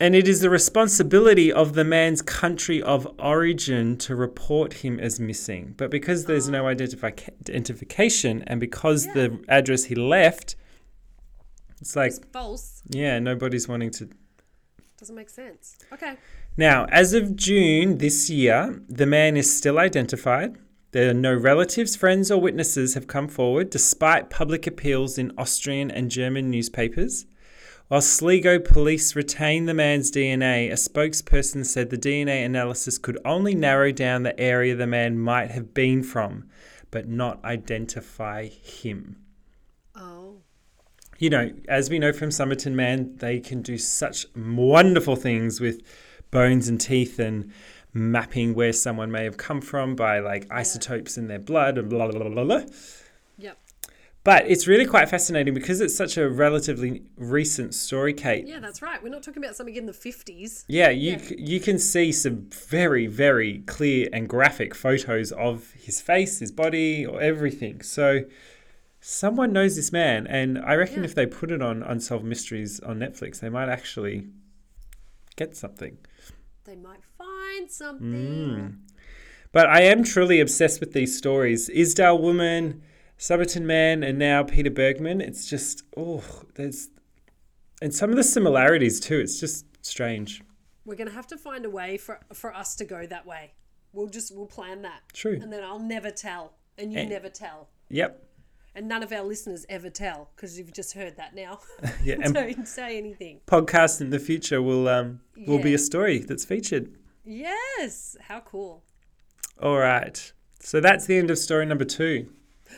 And it is the responsibility of the man's country of origin to report him as missing. But because there's no identification, and because the address he left, it's like... it's false. Yeah, nobody's wanting to... doesn't make sense. Okay. Now, as of June this year, the man is still identified. There are no relatives, friends or witnesses have come forward, despite public appeals in Austrian and German newspapers. While Sligo police retain the man's DNA, a spokesperson said the DNA analysis could only narrow down the area the man might have been from, but not identify him. Oh. You know, as we know from Somerton Man, they can do such wonderful things with bones and teeth and mapping where someone may have come from by like isotopes in their blood and blah, blah, blah, blah, blah. But it's really quite fascinating because it's such a relatively recent story, Kate. Yeah, that's right. We're not talking about something in the 50s. Yeah, you can see some very, very clear and graphic photos of his face, his body, or everything. So someone knows this man, and I reckon if they put it on Unsolved Mysteries on Netflix, they might actually get something. They might find something. But I am truly obsessed with these stories. Isdal Woman... Somerton Man, and now Peter Bergman. It's just, and some of the similarities too. It's just strange. We're going to have to find a way for us to go that way. We'll plan that. True. And then I'll never tell, and you never tell. Yep. And none of our listeners ever tell, because you've just heard that now. Yeah. Don't say anything. Podcasts in the future will be a story that's featured. Yes. How cool. All right. So that's the end of story number 2.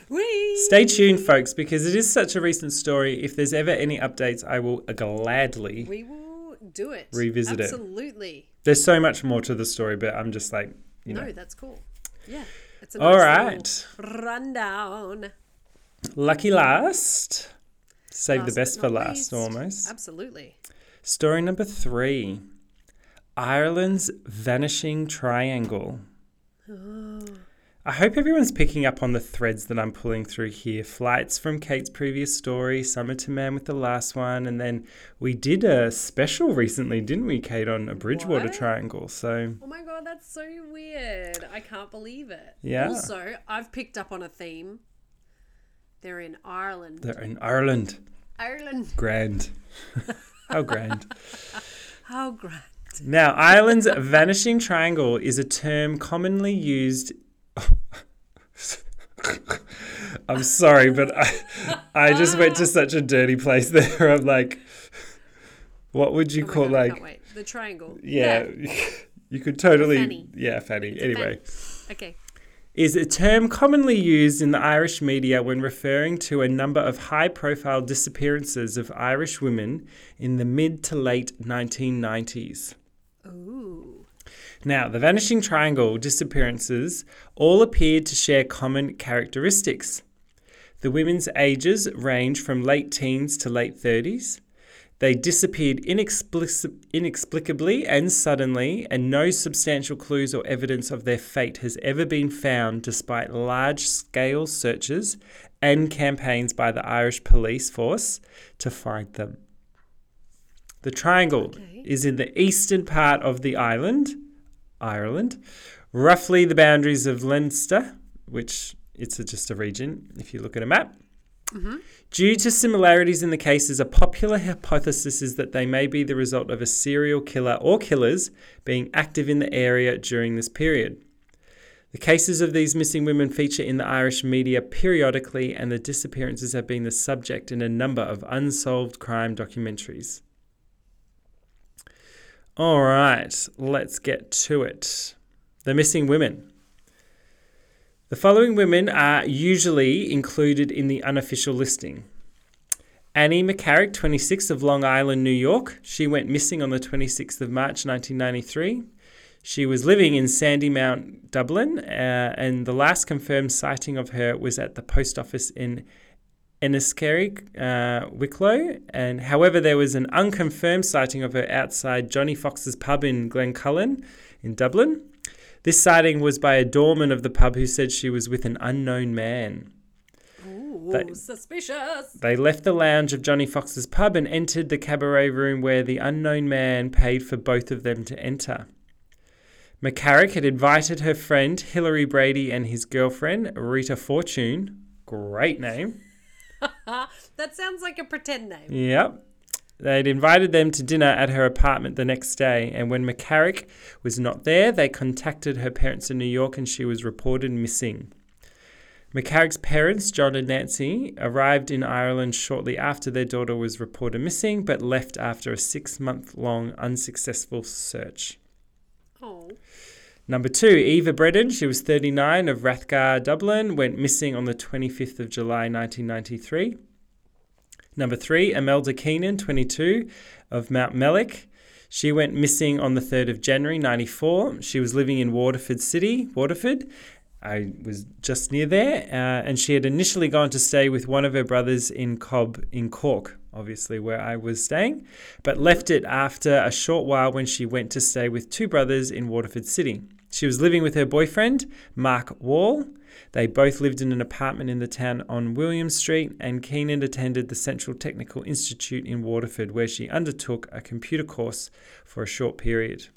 Whee! Stay tuned, folks, because it is such a recent story. If there's ever any updates, I will gladly... we will do it. Revisit it. Absolutely. There's so much more to the story, but I'm just like, you know. No, that's cool. Yeah. It's a nice rundown. Lucky last. Save the best for last, almost. Absolutely. Story number 3. Ireland's Vanishing Triangle. Oh. I hope everyone's picking up on the threads that I'm pulling through here. Flights from Kate's previous story, Somerton Man with the last one, and then we did a special recently, didn't we, Kate, on a Bridgewater Triangle. So. Oh my God, that's so weird. I can't believe it. Yeah. Also, I've picked up on a theme. They're in Ireland. Ireland. Grand. How grand. How grand. Now, Ireland's vanishing triangle is a term commonly used... I'm sorry, but I just went to such a dirty place there. I'm like, what would you call, God, like... The triangle. Yeah. You could totally... Fanny. Yeah, Fanny. Anyway. Fanny. Okay. Is a term commonly used in the Irish media when referring to a number of high-profile disappearances of Irish women in the mid to late 1990s. Ooh. Now, the Vanishing Triangle disappearances all appeared to share common characteristics. The women's ages range from late teens to late 30s. They disappeared inexplicably and suddenly, and no substantial clues or evidence of their fate has ever been found despite large-scale searches and campaigns by the Irish police force to find them. The triangle is in the eastern part of the island, Ireland, roughly the boundaries of Leinster, which it's just a region if you look at a map. Mm-hmm. Due to similarities in the cases, a popular hypothesis is that they may be the result of a serial killer or killers being active in the area during this period. The cases of these missing women feature in the Irish media periodically, and the disappearances have been the subject in a number of unsolved crime documentaries. All right, let's get to it. The missing women. The following women are usually included in the unofficial listing. Annie McCarrick, 26, of Long Island, New York. She went missing on the 26th of March 1993. She was living in Sandymount, Dublin, and the last confirmed sighting of her was at the post office in Enniskerry, Wicklow. And however, there was an unconfirmed sighting of her outside Johnny Fox's pub in Glencullen in Dublin. This sighting was by a doorman of the pub who said she was with an unknown man. Ooh, suspicious. They left the lounge of Johnny Fox's pub and entered the cabaret room where the unknown man paid for both of them to enter. McCarrick had invited her friend Hilary Brady and his girlfriend Rita Fortune. Great name. That sounds like a pretend name. Yep. They'd invited them to dinner at her apartment the next day, and when McCarrick was not there, they contacted her parents in New York and she was reported missing. McCarrick's parents, John and Nancy, arrived in Ireland shortly after their daughter was reported missing, but left after a 6-month-long unsuccessful search. Oh. Number 2, Eva Bredon, she was 39, of Rathgar, Dublin, went missing on the 25th of July 1993. Number 3, Imelda Keenan, 22, of Mount Mellick. She went missing on the 3rd of January, 1994. She was living in Waterford City, Waterford. I was just near there. And she had initially gone to stay with one of her brothers in Cobb in Cork, obviously where I was staying, but left it after a short while when she went to stay with two brothers in Waterford City. She was living with her boyfriend, Mark Wall. They both lived in an apartment in the town on William Street, and Keenan attended the Central Technical Institute in Waterford, where she undertook a computer course for a short period.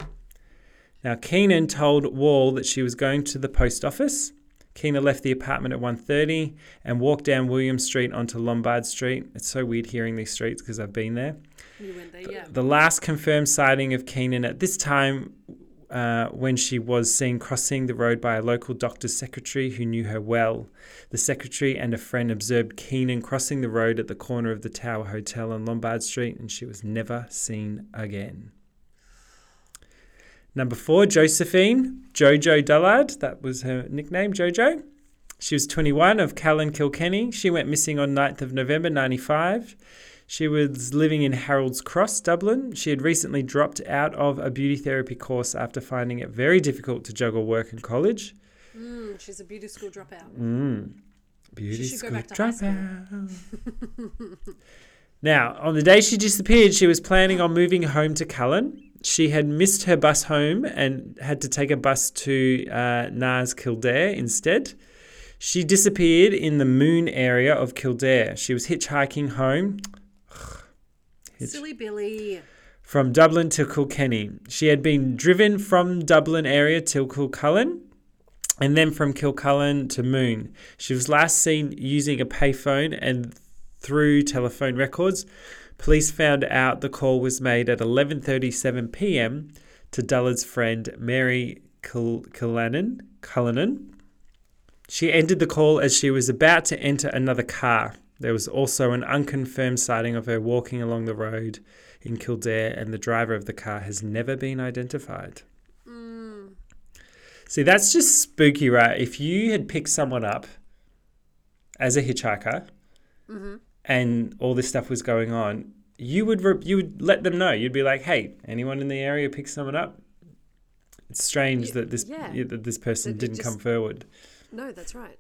Now, Keenan told Wall that she was going to the post office. Keenan left the apartment at 1:30 and walked down William Street onto Lombard Street. It's so weird hearing these streets because I've been there. You went there, yeah. The last confirmed sighting of Keenan at this time when she was seen crossing the road by a local doctor's secretary who knew her well. The secretary and a friend observed Keenan crossing the road at the corner of the Tower Hotel on Lombard Street, and she was never seen again. Number 4, Josephine, Jojo Dullard, that was her nickname, Jojo. She was 21, of Callan, Kilkenny. She went missing on 9th of November, 1995. She was living in Harold's Cross, Dublin. She had recently dropped out of a beauty therapy course after finding it very difficult to juggle work and college. She's a beauty school dropout. Beauty school dropout. Now, on the day she disappeared, she was planning on moving home to Cullen. She had missed her bus home and had to take a bus to Nars Kildare instead. She disappeared in the Moon area of Kildare. She was hitchhiking home. Silly Billy. From Dublin to Kilkenny. She had been driven from Dublin area to Kilcullen and then from Kilcullen to Moon. She was last seen using a payphone and Through telephone records, police found out the call was made at 11:37 p.m. to Dullard's friend Mary Cullinan. She ended the call as she was about to enter another car. There was also an unconfirmed sighting of her walking along the road in Kildare, and the driver of the car has never been identified. Mm. See, that's just spooky, right? If you had picked someone up as a hitchhiker, mm-hmm. and all this stuff was going on, you would let them know. You'd be like, "Hey, anyone in the area pick someone up?" It's strange that this person didn't come forward. No, that's right.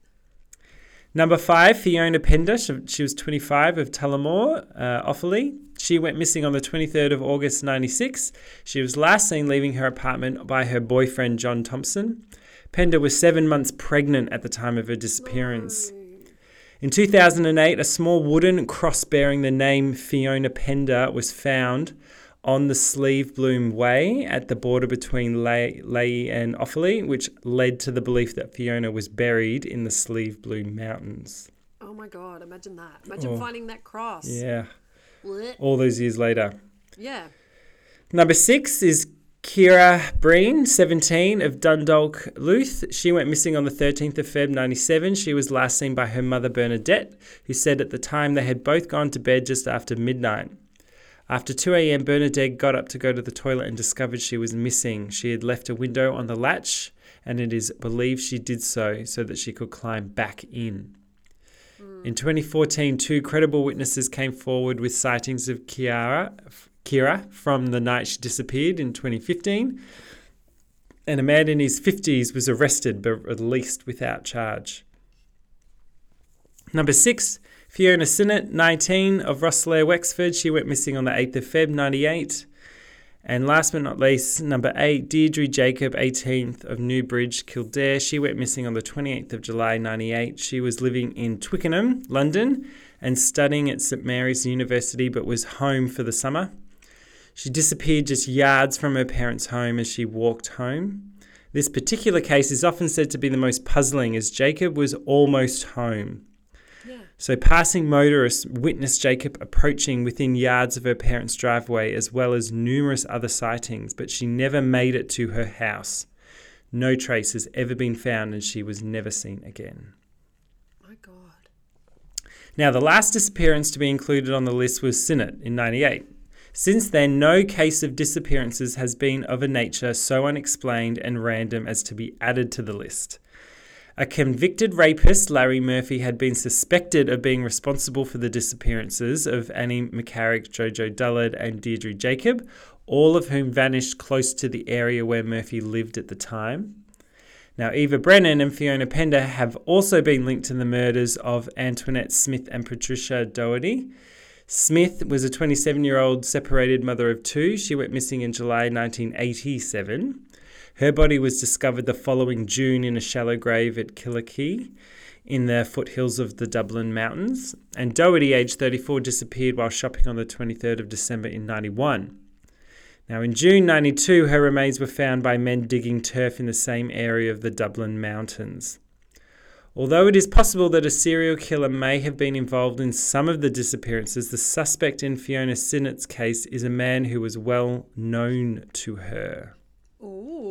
Number 5, Fiona Pender. She was 25 of Tullamore, Offaly. She went missing on the 23rd of August 1996. She was last seen leaving her apartment by her boyfriend, John Thompson. Pender was 7 months pregnant at the time of her disappearance. No. In 2008, a small wooden cross bearing the name Fiona Pender was found on the Sleeve Bloom Way at the border between Leigh and Offaly, which led to the belief that Fiona was buried in the Sleeve Bloom Mountains. Oh my God, imagine that. Imagine finding that cross. Yeah. Blech. All those years later. Yeah. Number 6 is Kira Breen, 17, of Dundalk, Louth. She went missing on the 13th of Feb, 1997. She was last seen by her mother, Bernadette, who said at the time they had both gone to bed just after midnight. After 2 a.m., Bernadette got up to go to the toilet and discovered she was missing. She had left a window on the latch, and it is believed she did so that she could climb back in. Mm. In 2014, 2 credible witnesses came forward with sightings of Kira from the night she disappeared in 2015, and a man in his 50s was arrested but released without charge. Number 6, Fiona Sinnott, 19, of Rosslare, Wexford. She went missing on the 8th of Feb, 1998. And last but not least, number 8, Deirdre Jacob, 18th, of Newbridge, Kildare. She went missing on the 28th of July, 1998. She was living in Twickenham, London, and studying at St. Mary's University, but was home for the summer. She disappeared just yards from her parents' home as she walked home. This particular case is often said to be the most puzzling, as Jacob was almost home. So passing motorists witnessed Jacob approaching within yards of her parents' driveway, as well as numerous other sightings, but she never made it to her house. No trace has ever been found, and she was never seen again. My God. Now, the last disappearance to be included on the list was Sinnott in 1998. Since then, no case of disappearances has been of a nature so unexplained and random as to be added to the list. A convicted rapist, Larry Murphy, had been suspected of being responsible for the disappearances of Annie McCarrick, Jojo Dullard, and Deirdre Jacob, all of whom vanished close to the area where Murphy lived at the time. Now, Eva Brennan and Fiona Pender have also been linked to the murders of Antoinette Smith and Patricia Doherty. Smith was a 27-year-old separated mother of 2. She went missing in July 1987. Her body was discovered the following June in a shallow grave at Kilkenny in the foothills of the Dublin Mountains. And Doherty, aged 34, disappeared while shopping on the 23rd of December in 1991. Now, in June 1992, her remains were found by men digging turf in the same area of the Dublin Mountains. Although it is possible that a serial killer may have been involved in some of the disappearances, the suspect in Fiona Sinnott's case is a man who was well known to her. Ooh.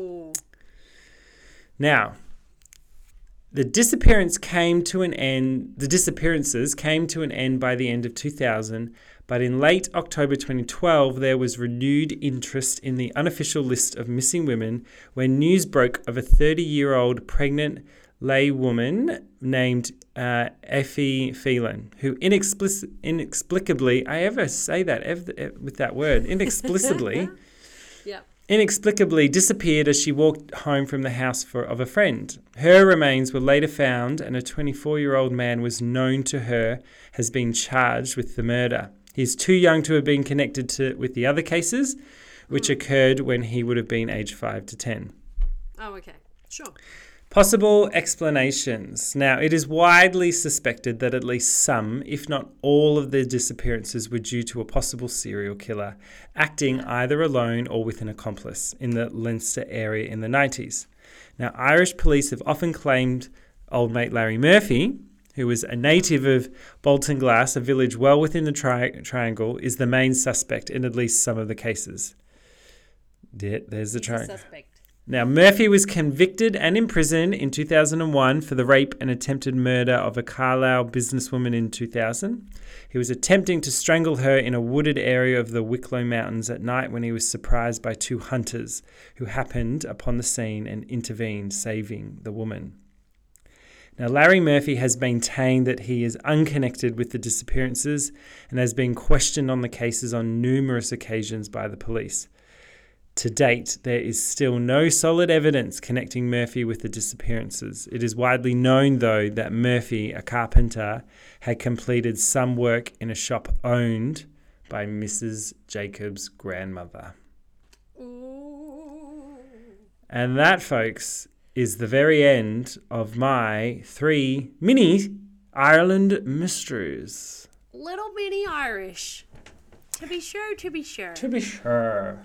Now, the disappearances came to an end by the end of 2000, but in late October 2012, there was renewed interest in the unofficial list of missing women when news broke of a 30-year-old pregnant lay woman named St. Phelim, who inexplicably disappeared as she walked home from the house of a friend. Her remains were later found, and a 24-year-old man was known to her has been charged with the murder. He's too young to have been connected with the other cases, which occurred when he would have been aged 5 to 10. Oh, okay. Sure. Possible explanations. Now, it is widely suspected that at least some, if not all, of the disappearances were due to a possible serial killer acting either alone or with an accomplice in the Leinster area in the 90s. Now, Irish police have often claimed old mate Larry Murphy who was a native of Boltonglass, a village well within the triangle, is the main suspect in at least some of the cases. Yeah, there's the triangle. Now, Murphy was convicted and imprisoned in 2001 for the rape and attempted murder of a Carlisle businesswoman in 2000. He was attempting to strangle her in a wooded area of the Wicklow Mountains at night when he was surprised by two hunters who happened upon the scene and intervened, saving the woman. Now, Larry Murphy has maintained that he is unconnected with the disappearances and has been questioned on the cases on numerous occasions by the police. To date, there is still no solid evidence connecting Murphy with the disappearances. It is widely known, though, that Murphy, a carpenter, had completed some work in a shop owned by Mrs. Jacobs' grandmother. Ooh. And that, folks, is the very end of my three mini Ireland mysteries. Little mini Irish. To be sure, to be sure. To be sure.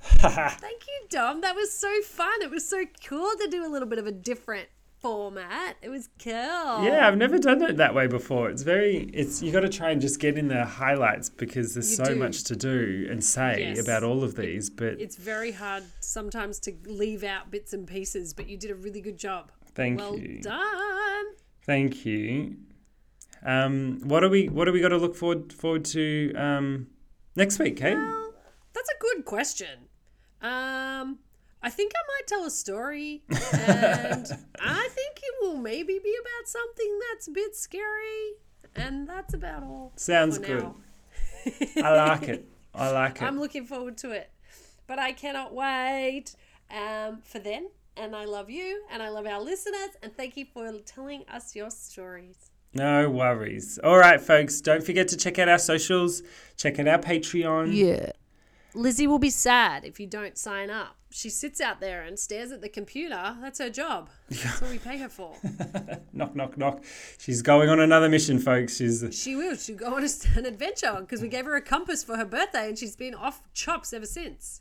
Thank you, Dom. That was so fun. It was so cool to do a little bit of a different format. It was cool. Yeah, I've never done it that way before. It's you got to try and just get in the highlights because there's so much to do and say about all of these. But it's very hard sometimes to leave out bits and pieces. But you did a really good job. Thank you. Well done. Thank you. What are we got to look forward to next week, Kate? Well, that's a good question. I think I might tell a story, and I think it will maybe be about something that's a bit scary, and that's about all. Sounds good. I like it. I'm looking forward to it, but I cannot wait for then, and I love you, and I love our listeners, and thank you for telling us your stories. No worries. All right, folks, don't forget to check out our socials, check out our Patreon. Yeah. Lizzie will be sad if you don't sign up. She sits out there and stares at the computer. That's her job. That's what we pay her for. Knock, knock, knock. She's going on another mission, folks. She will. She'll go on an adventure because we gave her a compass for her birthday and she's been off chops ever since.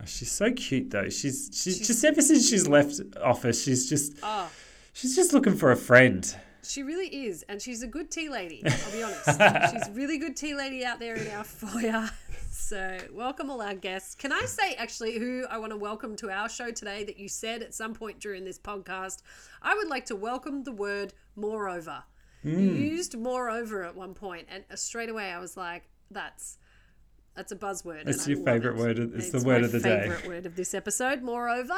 Oh, she's so cute, though. She's just ever since she's left office, she's just looking for a friend. She really is, and she's a good tea lady, I'll be honest. She's a really good tea lady out there in our foyer. So welcome all our guests. Can I say actually who I want to welcome to our show today that you said at some point during this podcast? I would like to welcome the word moreover. Mm. You used moreover at one point, and straight away I was like, that's a buzzword. It's your favourite word. It's the word of the day. It's my favourite word of this episode, moreover.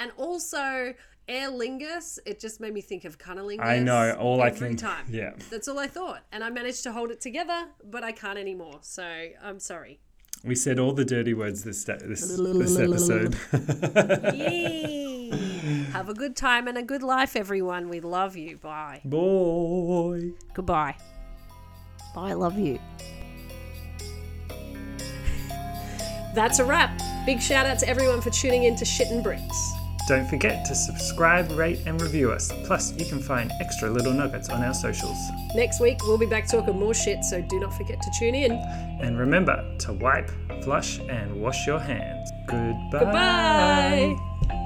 And also Aer Lingus, it just made me think of cunnilingus. I know, every time. Yeah. That's all I thought. And I managed to hold it together, but I can't anymore. So I'm sorry. We said all the dirty words this episode. Yay. Have a good time and a good life, everyone. We love you. Bye. Bye. Goodbye. Bye, love you. That's a wrap. Big shout out to everyone for tuning in to Shit and Bricks. Don't forget to subscribe, rate, and review us. Plus, you can find extra little nuggets on our socials. Next week, we'll be back talking more shit, so do not forget to tune in. And remember to wipe, flush, and wash your hands. Goodbye. Goodbye.